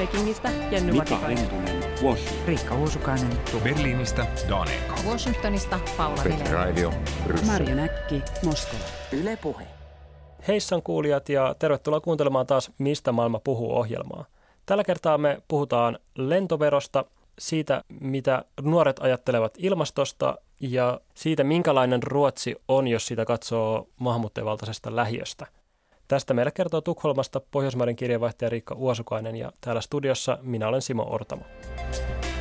Pekingistä Jenny Vatikainen. Mika Lintunen, Washington. Riikka Uosukainen. Berliinistä Danica. Washingtonista Paula Vilja. Marja Näkki, Moskova. Yle Puhe. Heissan kuulijat ja tervetuloa kuuntelemaan taas Mistä maailma puhuu -ohjelmaa. Tällä kertaa me puhutaan lentoverosta, siitä mitä nuoret ajattelevat ilmastosta ja siitä minkälainen Ruotsi on, jos sitä katsoo maahanmuuttajavaltaisesta lähiöstä. Tästä meille kertoo Tukholmasta Pohjoismaiden kirjeenvaihtaja Riikka Uosukainen ja täällä studiossa minä olen Simo Ortamo.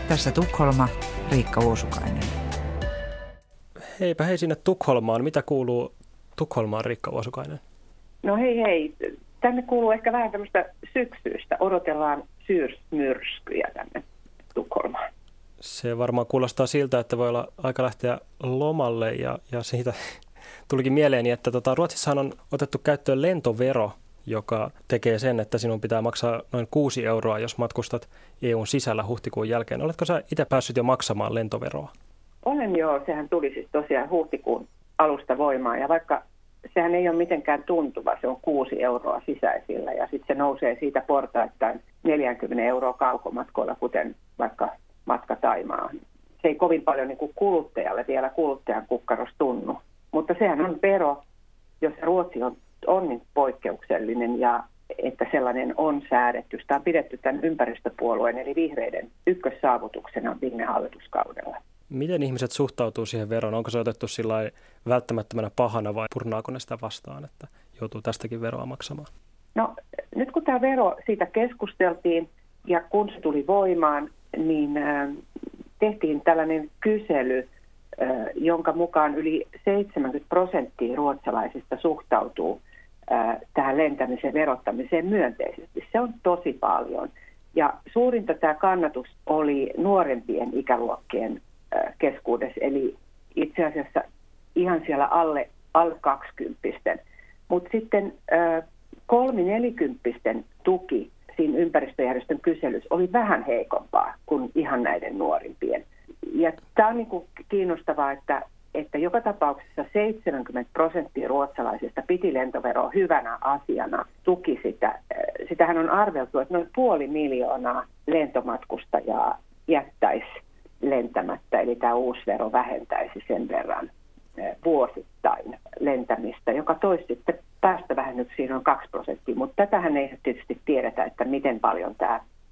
Tässä Tukholma, Riikka Uosukainen. Heipä hei sinne Tukholmaan. Mitä kuuluu Tukholmaan, Riikka Uosukainen? No hei hei. Tänne kuuluu ehkä vähän tämmöistä syksyistä. Odotellaan syysmyrskyjä tänne Tukholmaan. Se varmaan kuulostaa siltä, että voi olla aika lähteä lomalle ja siitä tulikin mieleeni, että Ruotsissahan on otettu käyttöön lentovero, joka tekee sen, että sinun pitää maksaa noin 6 euroa, jos matkustat EUn sisällä huhtikuun jälkeen. Oletko sä itse päässyt jo maksamaan lentoveroa? Olen joo, sehän tuli siis tosiaan huhtikuun alusta voimaan ja vaikka sehän ei ole mitenkään tuntuva, se on 6 euroa sisäisillä ja sitten se nousee siitä portaittain 40 euroa kaukomatkoilla, kuten vaikka matka Taimaan. Se ei kovin paljon niin kuin kuluttajalle vielä kuluttajan kukkarossa tunnu. Mutta sehän on vero, jos Ruotsi on niin poikkeuksellinen ja että sellainen on säädetty. Sitä on pidetty tämän ympäristöpuolueen eli vihreiden ykkössaavutuksena viime hallituskaudella. Miten ihmiset suhtautuu siihen veroon? Onko se otettu sillä välttämättömänä pahana vai purnaako ne sitä vastaan, että joutuu tästäkin veroa maksamaan? No nyt kun tämä vero, siitä keskusteltiin ja kun se tuli voimaan, niin tehtiin tällainen kysely, jonka mukaan yli 70% ruotsalaisista suhtautuu tähän lentämiseen verottamiseen myönteisesti. Se on tosi paljon. Ja suurinta tämä kannatus oli nuorempien ikäluokkien keskuudessa, eli itse asiassa ihan siellä alle 20-vuotiaiden. Mutta sitten 3-40-vuotiaiden tuki siinä ympäristöjärjestön kyselyssä oli vähän heikompaa kuin ihan näiden nuorimpien. Ja tämä on niin kuin kiinnostavaa, että joka tapauksessa 70% ruotsalaisista piti lentoveroa hyvänä asiana, tuki sitä. Sitähän on arveltu, että noin 500,000 lentomatkustajaa jättäisi lentämättä, eli tämä uusi vero vähentäisi sen verran vuosittain lentämistä, joka toisi sitten päästövähennyksiin on 2%, mutta tätähän ei tietysti tiedetä, että miten paljon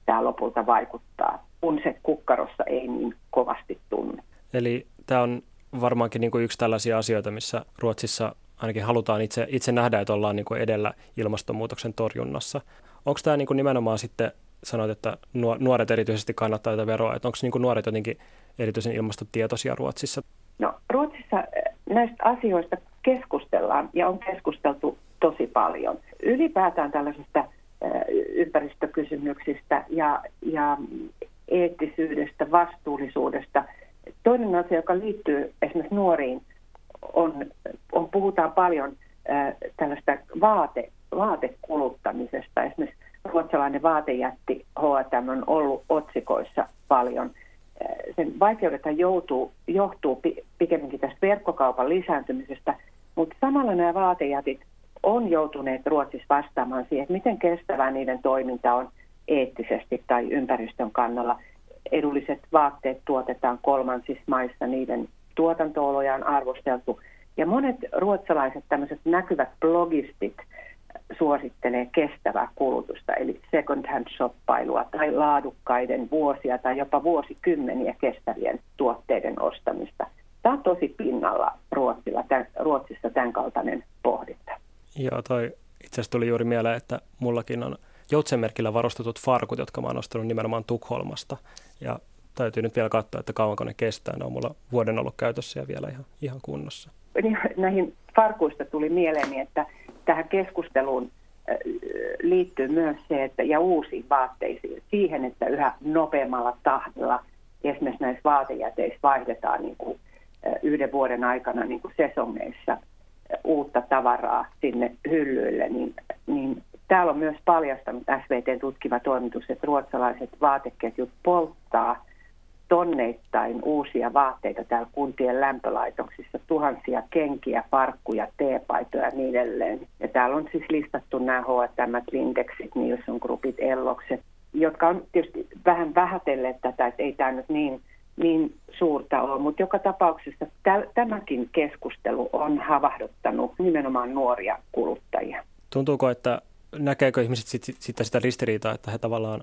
tämä lopulta vaikuttaa, kun se kukkarossa ei niin kovasti tunne. Eli tämä on varmaankin niin kuin yksi tällaisia asioita, missä Ruotsissa ainakin halutaan itse nähdä, että ollaan niin kuin edellä ilmastonmuutoksen torjunnassa. Onko tämä niin kuin nimenomaan sitten, sanoit, että nuoret erityisesti kannattaa tätä veroa, että onko niin kuin nuoret jotenkin erityisen ilmastotietoisia Ruotsissa? No Ruotsissa näistä asioista keskustellaan ja on keskusteltu tosi paljon. Ylipäätään tällaisesta ympäristökysymyksistä ja eettisyydestä, vastuullisuudesta. Toinen asia, joka liittyy esimerkiksi nuoriin, on puhutaan paljon tällaista vaatekuluttamisesta. Esimerkiksi ruotsalainen vaatejätti H&M on ollut otsikoissa paljon. Sen vaikeudethan johtuu pikemminkin tästä verkkokaupan lisääntymisestä, mutta samalla nämä vaatejätit on joutuneet Ruotsissa vastaamaan siihen, että miten kestävää niiden toiminta on eettisesti tai ympäristön kannalla. Edulliset vaatteet tuotetaan kolmansissa maissa, niiden tuotanto-oloja on arvosteltu. Ja monet ruotsalaiset tämmöiset näkyvät blogistit suosittelee kestävää kulutusta, eli second-hand-shoppailua tai laadukkaiden vuosia tai jopa vuosikymmeniä kestävien tuotteiden ostamista. Tämä on tosi pinnalla Ruotsissa tämän kaltainen pohdinta. Joo, toi itse asiassa tuli juuri mieleen, että mullakin on joutsenmerkillä varustetut farkut, jotka mä oon ostanut nimenomaan Tukholmasta. Ja täytyy nyt vielä katsoa, että kauanko ne kestää. Ne on mulla vuoden ollut käytössä ja vielä ihan kunnossa. Näihin farkuista tuli mieleeni, että tähän keskusteluun liittyy myös se, että ja uusiin vaatteisiin siihen, että yhä nopeammalla tahdilla esimerkiksi näissä vaatejäteissä vaihdetaan niin kuin yhden vuoden aikana niin kuin sesongeissa uutta tavaraa sinne hyllyille, niin täällä on myös paljastanut SVT:n tutkiva toimitus, että ruotsalaiset vaateketjut polttaa tonneittain uusia vaatteita täällä kuntien lämpölaitoksissa, tuhansia kenkiä, farkkuja, teepaitoja ja niin edelleen. Ja täällä on siis listattu nämä H&M, Lindexit, Nilsson Groupit, Ellokset jotka on tietysti vähän vähätelleet tätä, että ei tämä nyt niin suurta ole, mutta joka tapauksessa tämäkin keskustelu on havahduttanut nimenomaan nuoria kuluttajia. Tuntuuko, että näkeekö ihmiset sitä ristiriitaa, että he tavallaan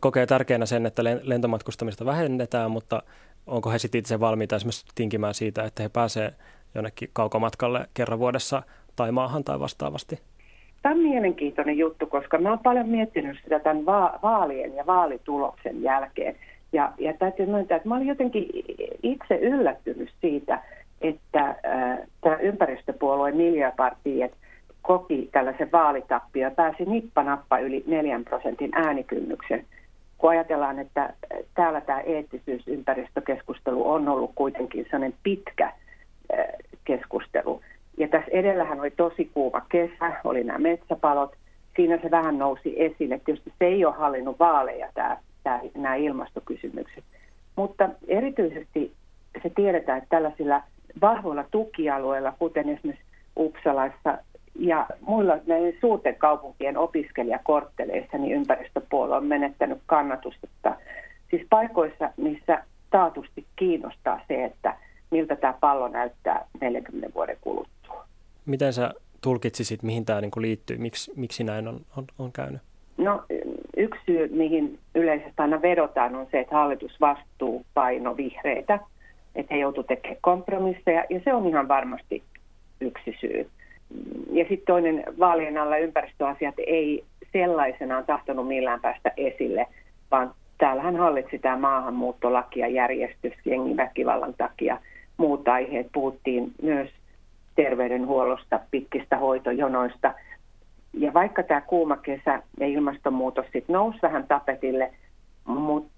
kokee tärkeänä sen, että lentomatkustamista vähennetään, mutta onko he sitten itse valmiita esimerkiksi tinkimään siitä, että he pääsevät jonnekin kaukomatkalle kerran vuodessa tai maahan tai vastaavasti? Tämä on mielenkiintoinen juttu, koska mä oon paljon miettinyt sitä tämän vaalien ja vaalituloksen jälkeen. Ja täytyy myöntää, että mä olin jotenkin itse yllättynyt siitä, että tämä ympäristöpuolueen miljöpartiet koki tällaisen vaalitappio ja pääsi nippanappa yli 4% äänikynnyksen. Kun ajatellaan, että täällä tämä eettisyysympäristökeskustelu on ollut kuitenkin sellainen pitkä keskustelu. Ja tässä edellähän oli tosi kuuma kesä, oli nämä metsäpalot. Siinä se vähän nousi esille. Tietysti se ei ole hallinnut vaaleja nämä ilmastokysymykset. Mutta erityisesti se tiedetään, että tällaisilla vahvoilla tukialueilla, kuten esimerkiksi Uppsalassa ja muilla näiden suurten kaupunkien opiskelijakortteleissa, niin ympäristöpuolue on menettänyt kannatusta. Siis paikoissa, missä taatusti kiinnostaa se, että miltä tämä pallo näyttää 40 vuoden kuluttua. Miten sä tulkitsisit, mihin tämä liittyy? Miksi näin on käynyt? No, yksi syy, mihin yleisesti aina vedotaan, on se, että hallitusvastuu paino vihreitä, että he joutuivat tekemään kompromisseja, ja se on ihan varmasti yksi syy. Ja sitten toinen, vaalien alla ympäristöasiat ei sellaisenaan tahtonut millään päästä esille, vaan täällähän hallitsi tämä maahanmuuttolaki ja järjestys jengiväkivallan takia. Muut aiheet, puhuttiin myös terveydenhuollosta, pitkistä hoitojonoista. Ja vaikka tämä kuuma kesä ja ilmastonmuutos sitten nousi vähän tapetille, mutta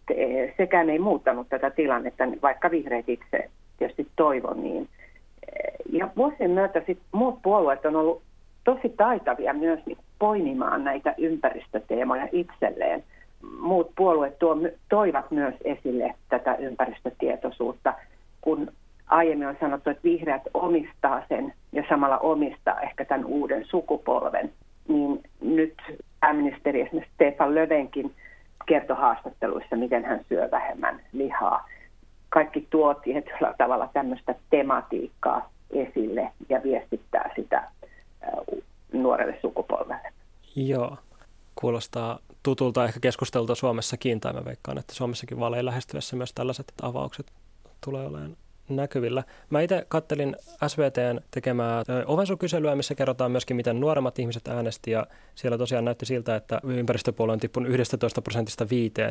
sekään ei muuttanut tätä tilannetta, vaikka vihreät itse tietysti toivo niin. Ja vuosien myötä sitten muut puolueet on ollut tosi taitavia myös poimimaan näitä ympäristöteemoja itselleen. Muut puolueet toivat myös esille tätä ympäristötietoisuutta, kun aiemmin on sanottu, että vihreät omistaa sen ja samalla omistaa ehkä tämän uuden sukupolven. Niin nyt pääministeri esimerkiksi Stefan Löfvenkin kertoi haastatteluissa, miten hän syö vähemmän lihaa. Kaikki tuo tietyllä tavalla tämmöistä tematiikkaa esille ja viestittää sitä nuorelle sukupolvelle. Joo, kuulostaa tutulta ehkä keskustelulta Suomessakin, tai mä veikkaan, että Suomessakin vaaleja lähestyessä myös tällaiset avaukset tulee olemaan näkyvillä. Mä itse kattelin SVT:n tekemää ovensuukyselyä, missä kerrotaan myöskin, miten nuoremmat ihmiset äänesti, ja siellä tosiaan näytti siltä, että ympäristöpuolue on tippunut 11%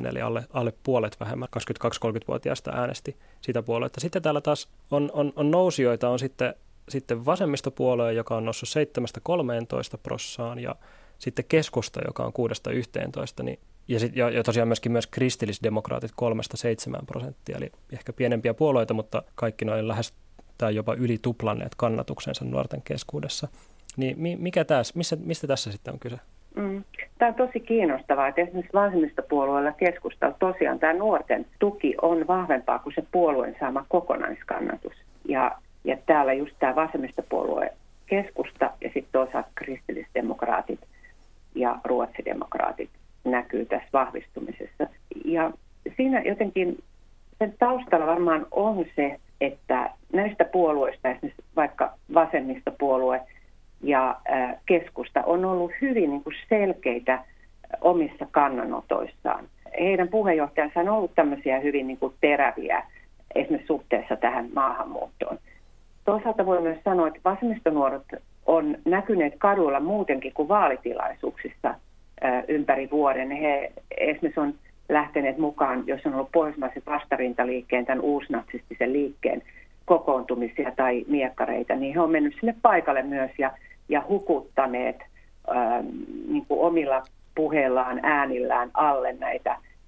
5%, eli alle puolet vähemmän 22-30-vuotiaista äänesti sitä puoluetta. Sitten täällä taas on nousijoita, on sitten vasemmistopuolue, joka on noussut 7-13%, ja sitten keskusta, joka on 6-11%, niin, ja tosiaan myös kristillisdemokraatit 3-7%, eli ehkä pienempiä puolueita, mutta kaikki noin lähes tai jopa yli tuplanneet kannatuksensa nuorten keskuudessa. Niin mistä tässä sitten on kyse? Tämä on tosi kiinnostavaa, että esimerkiksi vasemmistopuolueella keskustalla tosiaan tämä nuorten tuki on vahvempaa kuin se puolueen saama kokonaiskannatus. Ja täällä just tämä vasemmistopuolue keskusta ja sitten osa kristillisdemokraatit ja ruotsidemokraatit näkyy tässä vahvistumisessa. Ja siinä jotenkin sen taustalla varmaan on se, että näistä puolueista, esimerkiksi vaikka vasemmistopuolue ja keskusta, on ollut hyvin selkeitä omissa kannanotoissaan. Heidän puheenjohtajansa on ollut tämmöisiä hyvin teräviä esimerkiksi suhteessa tähän maahanmuuttoon. Toisaalta voi myös sanoa, että vasemmistonuoret on näkyneet kadulla muutenkin kuin vaalitilaisuuksissa ympäri vuoden. He esimerkiksi on lähteneet mukaan, jos on ollut pohjoismaisen vastarintaliikkeen, tämän uusnatsistisen liikkeen kokoontumisia tai miekkareita, niin he on mennyt sinne paikalle myös ja hukuttaneet omilla puheillaan, äänillään alle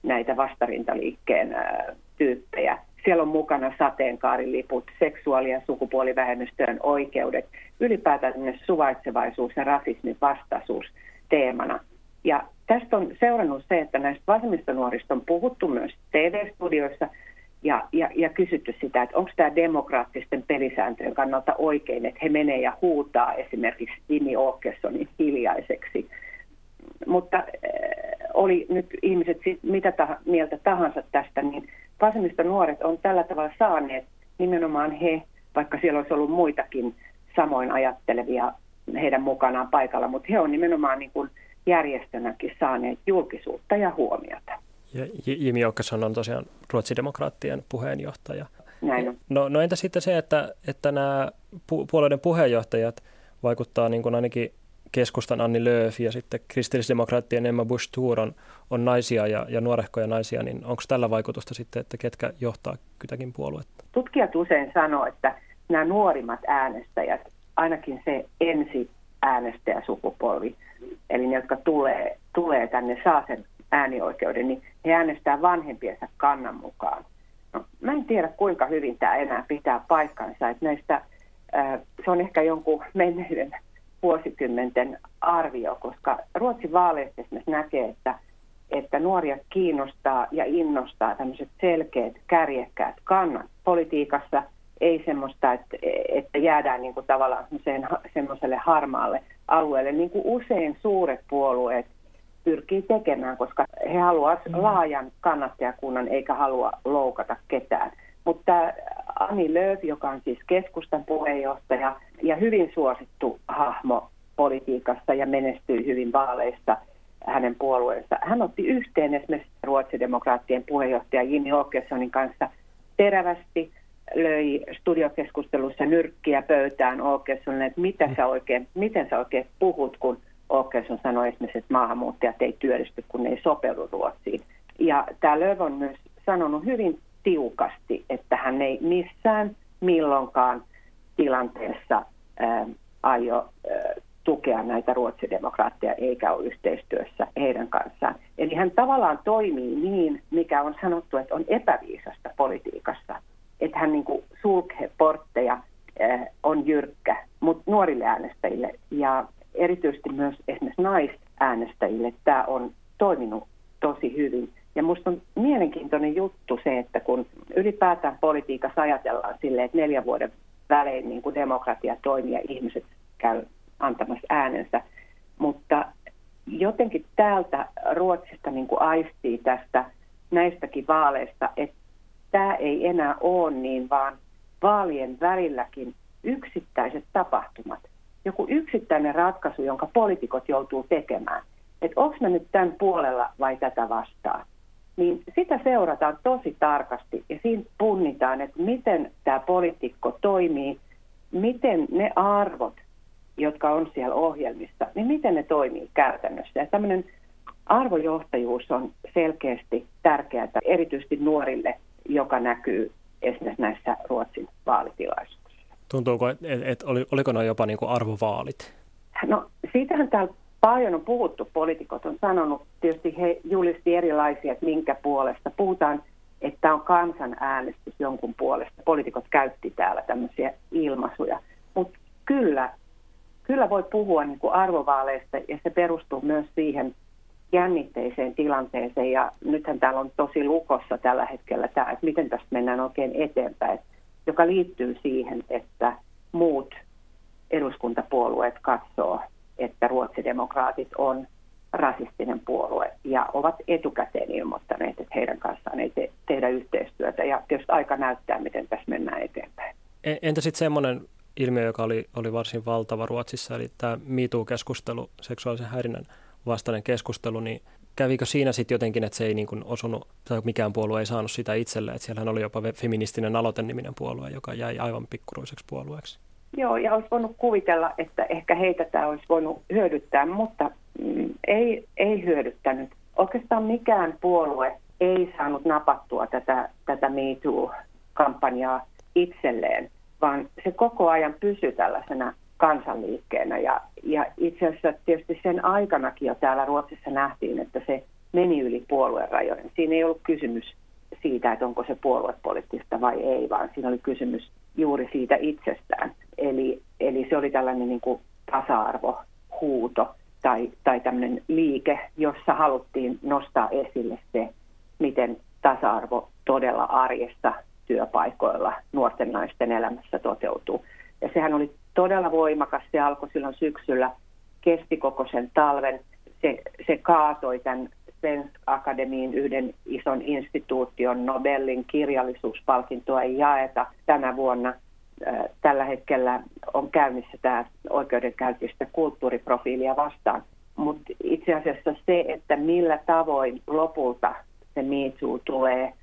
näitä vastarintaliikkeen tyyppejä. Siellä on mukana sateenkaariliput, seksuaali- ja sukupuolivähemmistöön oikeudet, ylipäätään suvaitsevaisuus ja rasismin vastaisuus teemana. Ja tästä on seurannut se, että näistä vasemmistonuorista on puhuttu myös TV-studioissa ja kysytty sitä, että onko tämä demokraattisten pelisääntöjen kannalta oikein, että he menee ja huutaa esimerkiksi Jimmie Åkessonin hiljaiseksi. mutta oli nyt ihmiset mitä mieltä tahansa tästä, niin vasemmistonuoret on tällä tavalla saaneet nimenomaan he, vaikka siellä olisi ollut muitakin samoin ajattelevia heidän mukanaan paikalla, mutta he on nimenomaan niin kuin järjestönäkin saaneet julkisuutta ja huomiota. Jimmie Åkesson on tosiaan ruotsidemokraattien puheenjohtaja. Näin on. No entä sitten se, että nämä puolueiden puheenjohtajat vaikuttaa niin kuin ainakin keskustan Annie Lööf ja sitten kristillisdemokraattien Ebba Busch Thor on naisia ja nuorehkoja naisia, niin onko tällä vaikutusta sitten, että ketkä johtaa kytäkin puoluetta? Tutkijat usein sanoo, että nämä nuorimmat äänestäjät, ainakin se ensi äänestäjäsukupolvi, eli ne, jotka tulee tänne, saa sen äänioikeuden, niin he äänestää vanhempiensa kannan mukaan. No, mä en tiedä, kuinka hyvin tämä enää pitää paikkansa, että näistä se on ehkä jonkun menneiden vuosikymmenten arvio, koska Ruotsin vaaleista esimerkiksi näkee, että nuoria kiinnostaa ja innostaa tämmöiset selkeät, kärjekkäät kannat politiikassa, ei semmoista, että jäädään niin kuin tavallaan semmoiselle harmaalle alueelle, niin kuin usein suuret puolueet pyrkii tekemään, koska he haluavat laajan kannattajakunnan eikä halua loukata ketään. Mutta Annie Lööf, joka on siis keskustan puheenjohtaja ja hyvin suosittu hahmo politiikassa ja menestyi hyvin vaaleissa hänen puolueensa, hän otti yhteen esimerkiksi ruotsidemokraattien puheenjohtaja Jimmie Åkessonin kanssa terävästi, löi studiokeskustelussa nyrkkiä pöytään Åkessonille, että miten sä oikein puhut, kun Åkesson sanoi esimerkiksi, että maahanmuuttajat ei työllisty, kun ne ei sopeudu Ruotsiin. Ja tämä Lööf on myös sanonut hyvin tiukasti, että hän ei missään milloinkaan tilanteessa aio tukea näitä ruotsidemokraatteja eikä ole yhteistyössä heidän kanssaan. Eli hän tavallaan toimii niin, mikä on sanottu, että on epäviisasta politiikassa. Että hän niin kuin sulkee portteja, on jyrkkä, mutta nuorille äänestäjille ja erityisesti myös esimerkiksi naisäänestäjille tämä on toiminut tosi hyvin. Ja minusta on mielenkiintoinen juttu se, että kun ylipäätään politiikassa ajatellaan silleen, että 4 vuoden välein niin kuin demokratia toimii ja ihmiset käy antamassa äänensä, mutta jotenkin täältä Ruotsista niin kuin aistii tästä näistäkin vaaleista, että tämä ei enää ole niin, vaan vaalien välilläkin yksittäiset tapahtumat. Joku yksittäinen ratkaisu, jonka poliitikot joutuu tekemään. Että onko mä nyt tämän puolella vai tätä vastaan. Niin sitä seurataan tosi tarkasti ja siinä punnitaan, että miten tämä poliitikko toimii, miten ne arvot, jotka on siellä ohjelmissa, niin miten ne toimii käytännössä. Ja tämmöinen arvojohtajuus on selkeästi tärkeää erityisesti nuorille, joka näkyy esimerkiksi näissä Ruotsin vaalitilaisuuksissa. Tuntuuko, että oliko ne jopa niin kuin arvovaalit? No siitähän täällä paljon on puhuttu. Poliitikot on sanonut, tietysti he julisti erilaisia, että minkä puolesta. Puhutaan, että on kansanäänestys jonkun puolesta. Poliitikot käytti täällä tämmöisiä ilmaisuja. Mutta kyllä voi puhua niin kuin arvovaaleista ja se perustuu myös siihen jännitteiseen tilanteeseen, ja nythän täällä on tosi lukossa tällä hetkellä tämä, että miten tästä mennään oikein eteenpäin, joka liittyy siihen, että muut eduskuntapuolueet katsoo, että ruotsidemokraatit on rasistinen puolue, ja ovat etukäteen ilmoittaneet, että heidän kanssaan ei tehdä yhteistyötä, ja tietysti aika näyttää, miten tässä mennään eteenpäin. Entä sitten semmoinen ilmiö, joka oli varsin valtava Ruotsissa, eli tämä MeToo-keskustelu, seksuaalisen häirinnän vastainen keskustelu, niin kävikö siinä sitten jotenkin, että se ei niin kuin osunut, tai mikään puolue ei saanut sitä itselleen, että siellähän oli jopa feministinen aloiteniminen puolue, joka jäi aivan pikkuruiseksi puolueeksi? Joo, ja olisi voinut kuvitella, että ehkä heitä tämä olisi voinut hyödyttää, mutta ei hyödyttänyt. Oikeastaan mikään puolue ei saanut napattua tätä MeToo-kampanjaa itselleen, vaan se koko ajan pysyi tällaisena kansanliikkeenä. Ja itse asiassa tietysti sen aikanakin jo täällä Ruotsissa nähtiin, että se meni yli puolueen rajojen. Siinä ei ollut kysymys siitä, että onko se puoluepoliittista vai ei, vaan siinä oli kysymys juuri siitä itsestään. Eli se oli tällainen niin kuin tasa-arvohuuto tai tämmöinen liike, jossa haluttiin nostaa esille se, miten tasa-arvo todella arjessa, työpaikoilla, nuorten naisten elämässä toteutuu. Ja sehän oli todella voimakas, se alkoi silloin syksyllä, kesti koko sen talven. se kaatoi tämän Svensk Akademiin yhden ison instituution. Nobelin kirjallisuuspalkintoa ei jaeta tänä vuonna. Tällä hetkellä on käynnissä tämä oikeudenkäytöstä kulttuuriprofiilia vastaan. Mutta itse asiassa se, että millä tavoin lopulta se Me Too tulee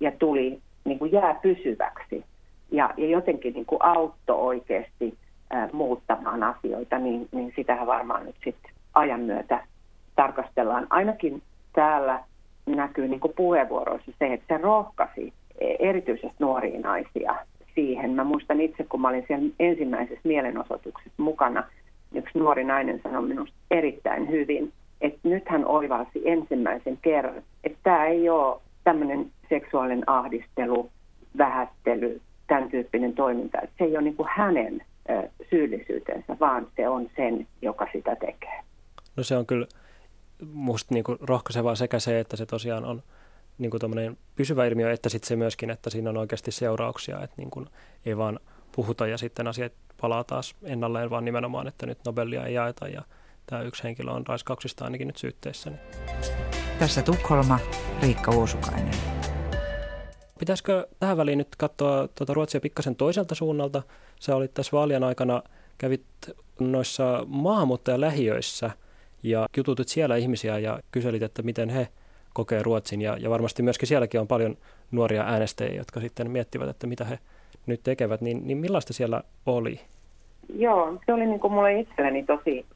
ja tuli, niin kuin jää pysyväksi ja jotenkin niin kuin auttoi oikeasti muuttamaan asioita, niin sitähän varmaan nyt sitten ajan myötä tarkastellaan. Ainakin täällä näkyy niin kuin puheenvuoroissa se, että se rohkaisi erityisesti nuoria naisia siihen. Mä muistan itse, kun mä olin siellä ensimmäisessä mielenosoituksessa mukana, yksi nuori nainen sanoi minusta erittäin hyvin, että nyt hän oivalsi ensimmäisen kerran, että tämä ei ole tämmöinen seksuaalinen ahdistelu, vähättely, tämän tyyppinen toiminta. Että se ei ole niin kuin hänen syyllisyytensä, vaan se on sen, joka sitä tekee. No se on kyllä musta niin kuin rohkaisevaa sekä se, että se tosiaan on niin kuin tommoinen pysyvä ilmiö, että sitten se myöskin, että siinä on oikeasti seurauksia, että niin kuin ei vaan puhuta ja sitten asiat palaa taas ennalleen, vaan nimenomaan, että nyt Nobelia ei jaeta ja tämä yksi henkilö on raiskauksista ainakin nyt syytteissä. Tässä Tukholma, Riikka Uosukainen. Pitäisikö tähän väliin nyt katsoa tuota Ruotsia pikkasen toiselta suunnalta? Sä olit tässä vaalien aikana, kävit noissa maahanmuuttajalähiöissä ja jututit siellä ihmisiä ja kyselit, että miten he kokee Ruotsin. Ja varmasti myöskin sielläkin on paljon nuoria äänestäjiä, jotka sitten miettivät, että mitä he nyt tekevät. Niin millaista siellä oli? Joo, se oli niin kuin mulle itselleni tosi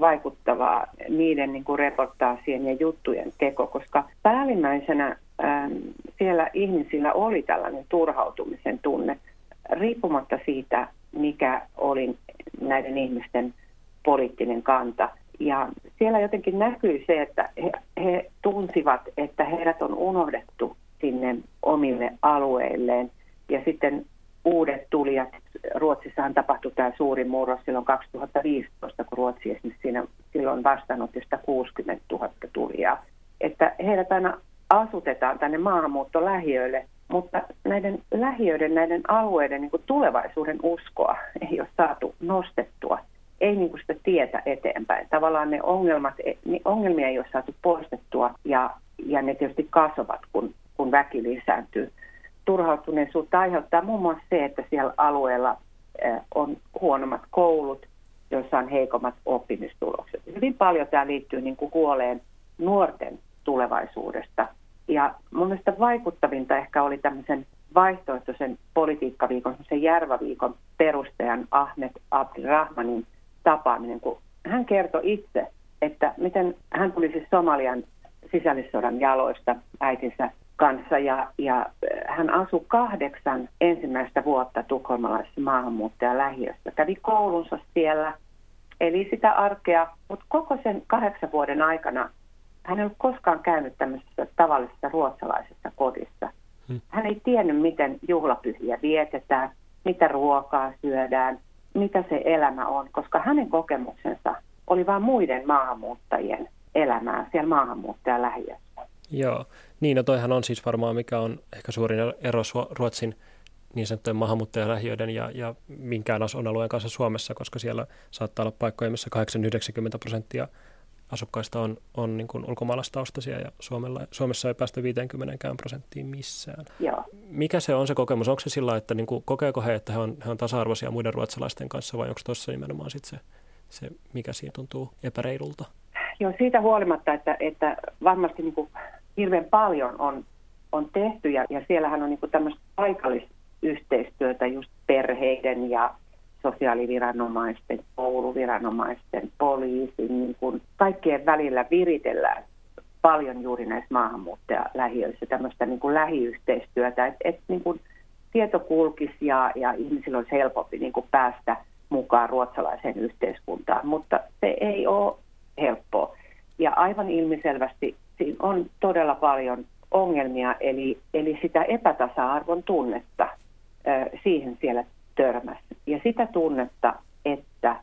vaikuttavaa niiden niin kuin reportaasien ja juttujen teko, koska päällimmäisenä siellä ihmisillä oli tällainen turhautumisen tunne, riippumatta siitä, mikä oli näiden ihmisten poliittinen kanta. Ja siellä jotenkin näkyy se, että he tunsivat, että heidät on unohdettu sinne omille alueilleen ja sitten uudet tulijat. Ruotsissahan tapahtui tämä suuri murros silloin 2015, kun Ruotsi esimerkiksi silloin vastaanotti 60 000 tulijaa. Että heidät aina asutetaan tänne maahanmuuttolähiöille, mutta näiden lähiöiden, näiden alueiden niin kuin tulevaisuuden uskoa ei ole saatu nostettua. Ei niin kuin sitä tietä eteenpäin. Tavallaan ne ongelmia ei ole saatu poistettua ja ne tietysti kasvavat, kun väki lisääntyy. Turhautuneisuutta aiheuttaa muun muassa se, että siellä alueella on huonommat koulut, joissa on heikommat oppimistulokset. Hyvin paljon tämä liittyy niin kuin huoleen nuorten tulevaisuudesta. Ja mun mielestä vaikuttavinta ehkä oli tämmöisen vaihtoehtoisen politiikkaviikon, semmoisen Järväviikon perustajan Ahmed Abdi Rahmanin tapaaminen, kun hän kertoi itse, että miten hän tuli siis Somalian sisällissodan jaloista äitinsä kanssa ja hän asui 8 ensimmäistä vuotta tukholmalaisessa maahanmuuttajalähiössä. Kävi koulunsa siellä, eli sitä arkea, mutta koko sen 8 vuoden aikana hän ei ollut koskaan käynyt tämmöisessä tavallisessa ruotsalaisessa kodissa. Hän ei tiennyt, miten juhlapyhiä vietetään, mitä ruokaa syödään, mitä se elämä on, koska hänen kokemuksensa oli vain muiden maahanmuuttajien elämää siellä maahanmuuttajalähiössä. Joo, niin no toihan on siis varmaan mikä on ehkä suurin ero Ruotsin niin sanottujen maahanmuuttajalähiöiden ja minkään asuinalueen kanssa Suomessa, koska siellä saattaa olla paikkoja, missä 80-90% asukkaista on niin kuin ulkomaalaistaustaisia ja Suomessa ei päästä 50% missään. Joo. Mikä se on se kokemus? Onko se sillä, että niin kuin, kokeeko he, että he on tasa-arvoisia muiden ruotsalaisten kanssa vai onko tuossa nimenomaan sit se, mikä siinä tuntuu epäreilulta? Joo, siitä huolimatta, että varmasti niin kuin hirveän paljon on tehty ja siellähän on niin kuin tämmöistä paikallisyhteistyötä just perheiden ja sosiaaliviranomaisten, kouluviranomaisten, poliisin, niin kuin kaikkien välillä viritellään paljon juuri näissä maahanmuuttajalähiöissä tämmöistä niin kuin lähiyhteistyötä, että niin kuin tieto kulkisi ja ihmisillä olisi helpompi niin kuin päästä mukaan ruotsalaiseen yhteiskuntaan, mutta se ei ole helppoa. Ja aivan ilmiselvästi siinä on todella paljon ongelmia, eli sitä epätasa-arvon tunnetta siihen siellä törmässä. Ja sitä tunnetta, että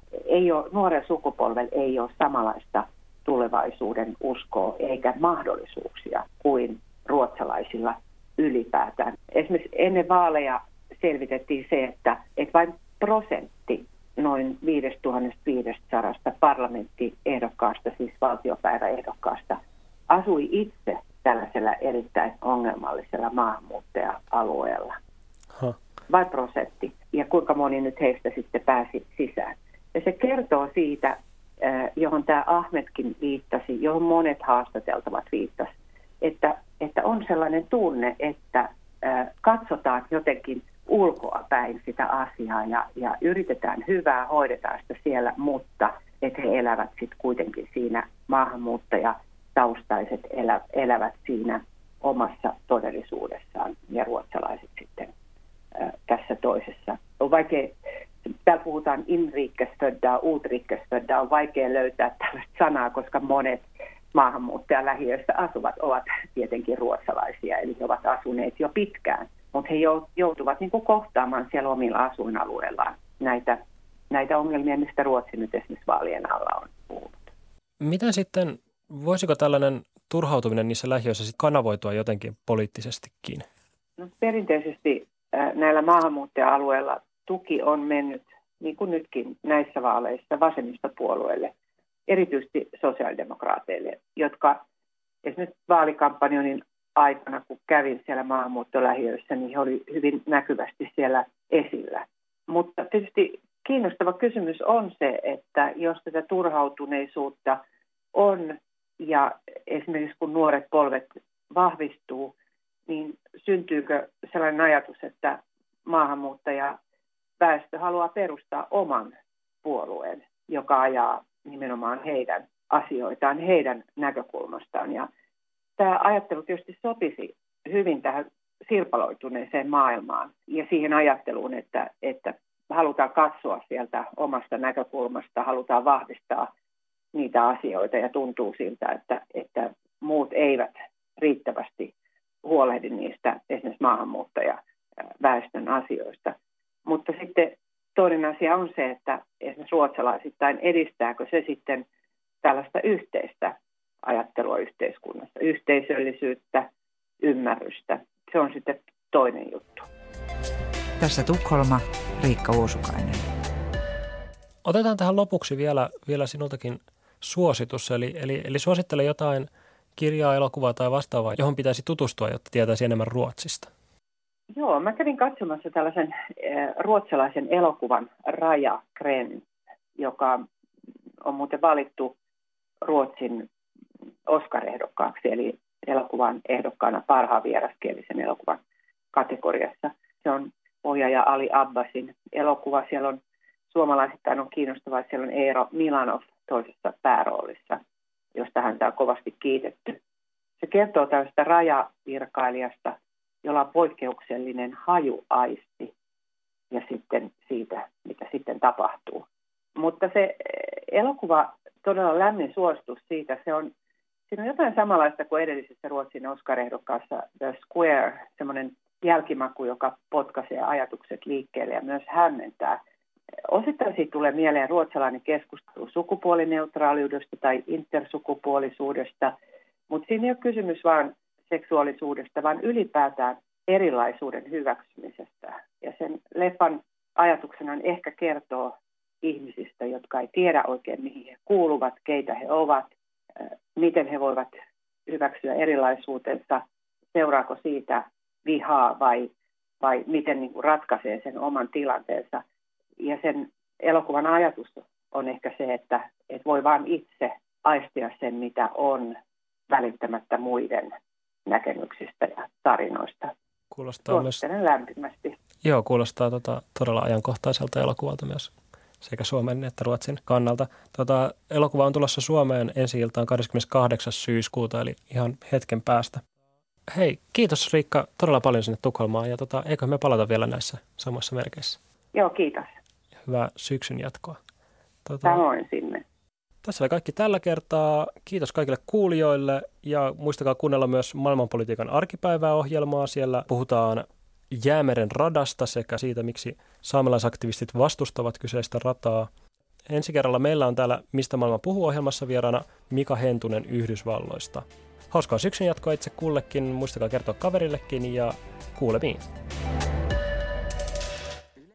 nuoren sukupolven ei ole samanlaista tulevaisuuden uskoa eikä mahdollisuuksia kuin ruotsalaisilla ylipäätään. Esimerkiksi ennen vaaleja selvitettiin se, että vain 1% noin 5500 parlamenttiehdokkaasta, siis valtiopäiväehdokkaasta, asui itse tällaisella erittäin ongelmallisella maahanmuuttaja-alueella. Vai prosentti? Ja kuinka moni nyt heistä sitten pääsi sisään? Ja se kertoo siitä, johon tämä Ahmedkin viittasi, johon monet haastateltavat viittasi, että on sellainen tunne, että katsotaan jotenkin ulkoa päin sitä asiaa ja yritetään hyvää, hoidetaan sitä siellä, mutta että he elävät sitten kuitenkin siinä, maahanmuuttajataustaiset elävät siinä omassa todellisuudessaan ja ruotsalaiset sitten tässä toisessa. On vaikea, täällä puhutaan inrikesföddaa, utrikesföddaa, on vaikea löytää tällaista sanaa, koska monet maahanmuuttajalähiöistä asuvat ovat tietenkin ruotsalaisia, eli he ovat asuneet jo pitkään, mutta he joutuvat niin kuin kohtaamaan siellä omilla asuinalueillaan näitä ongelmia, mistä Ruotsi nyt esimerkiksi vaalien alla on puhunut. Miten sitten, voisiko tällainen turhautuminen niissä lähiöissä sitten kanavoitua jotenkin poliittisestikin? No, perinteisesti näillä maahanmuuttaja-alueilla tuki on mennyt, niin kuin nytkin näissä vaaleissa, vasemmistopuolueille, erityisesti sosiaalidemokraateille, jotka esimerkiksi vaalikampanjonin aikana, kun kävin siellä maahanmuuttolähiöissä, niin he oli hyvin näkyvästi siellä esillä. Mutta tietysti kiinnostava kysymys on se, että jos tätä turhautuneisuutta on ja esimerkiksi kun nuoret polvet vahvistuu, niin syntyykö sellainen ajatus, että maahanmuuttajaväestö haluaa perustaa oman puolueen, joka ajaa nimenomaan heidän asioitaan, heidän näkökulmastaan. Ja tämä ajattelu tietysti sopisi hyvin tähän sirpaloituneeseen maailmaan ja siihen ajatteluun, että halutaan katsoa sieltä omasta näkökulmasta, halutaan vahvistaa niitä asioita ja tuntuu siltä, että muut eivät riittävästi huolehdi niistä esimerkiksi maahanmuuttajaväestön asioista. Mutta sitten toinen asia on se, että esimerkiksi ruotsalaisittain edistääkö se sitten tällaista yhteistä ajattelua yhteiskunnassa, yhteisöllisyyttä, ymmärrystä. Se on sitten toinen juttu. Tässä Tukholma, Riikka Uosukainen. Otetaan tähän lopuksi vielä sinultakin suositus, eli suosittele jotain kirjaa, elokuvaa tai vastaavaa, johon pitäisi tutustua, jotta tietäisi enemmän Ruotsista. Joo, mä kävin katsomassa tällaisen ruotsalaisen elokuvan Raja, joka on muuten valittu Ruotsin Oscar-ehdokkaaksi, eli elokuvan ehdokkaana parhaan vieraskielisen elokuvan kategoriassa. Se on ohjaaja Ali Abbasin elokuva. Siellä on suomalaisittain on kiinnostavaa, että siellä on Eero Milonoff toisessa pääroolissa, josta häntä on kovasti kiitetty. Se kertoo tällaista rajavirkailijasta, jolla on poikkeuksellinen hajuaisti ja sitten siitä, mitä sitten tapahtuu. Mutta se elokuva todella lämmin suositus siitä, siinä on jotain samanlaista kuin edellisessä Ruotsin Oscar-ehdokkaassa The Square, semmoinen jälkimaku, joka potkaisee ajatukset liikkeelle ja myös hämmentää. Osittain siitä tulee mieleen ruotsalainen keskustelu sukupuolineutraaliudesta tai intersukupuolisuudesta, mutta siinä ei ole kysymys vaan seksuaalisuudesta, vaan ylipäätään erilaisuuden hyväksymisestä. Ja sen leffan ajatuksena on ehkä kertoa ihmisistä, jotka ei tiedä oikein mihin he kuuluvat, keitä he ovat, miten he voivat hyväksyä erilaisuutensa, seuraako siitä vihaa vai miten niin kuin ratkaisee sen oman tilanteensa. Ja sen elokuvan ajatus on ehkä se, että voi vaan itse aistia sen, mitä on, välittämättä muiden näkemyksistä ja tarinoista. Kuulostaa myös lämpimästi. Joo, kuulostaa todella ajankohtaiselta elokuvalta myös sekä Suomen että Ruotsin kannalta. Elokuva on tulossa Suomeen ensi iltaan 28. syyskuuta, eli ihan hetken päästä. Hei, kiitos Riikka todella paljon sinne Tukholmaan ja eikö me palata vielä näissä samoissa merkeissä? Joo, kiitos. Hyvää syksyn jatkoa. Samoin sinne. Tässä oli kaikki tällä kertaa. Kiitos kaikille kuulijoille ja muistakaa kuunnella myös maailmanpolitiikan arkipäivää ohjelmaa. Siellä puhutaan Jäämeren radasta sekä siitä, miksi saamelaisaktivistit vastustavat kyseistä rataa. Ensi kerralla meillä on täällä Mistä maailma puhuu -ohjelmassa vieraana Mika Hentunen Yhdysvalloista. Hauskaa syksyn jatkoa itse kullekin. Muistakaa kertoa kaverillekin ja kuulemiin.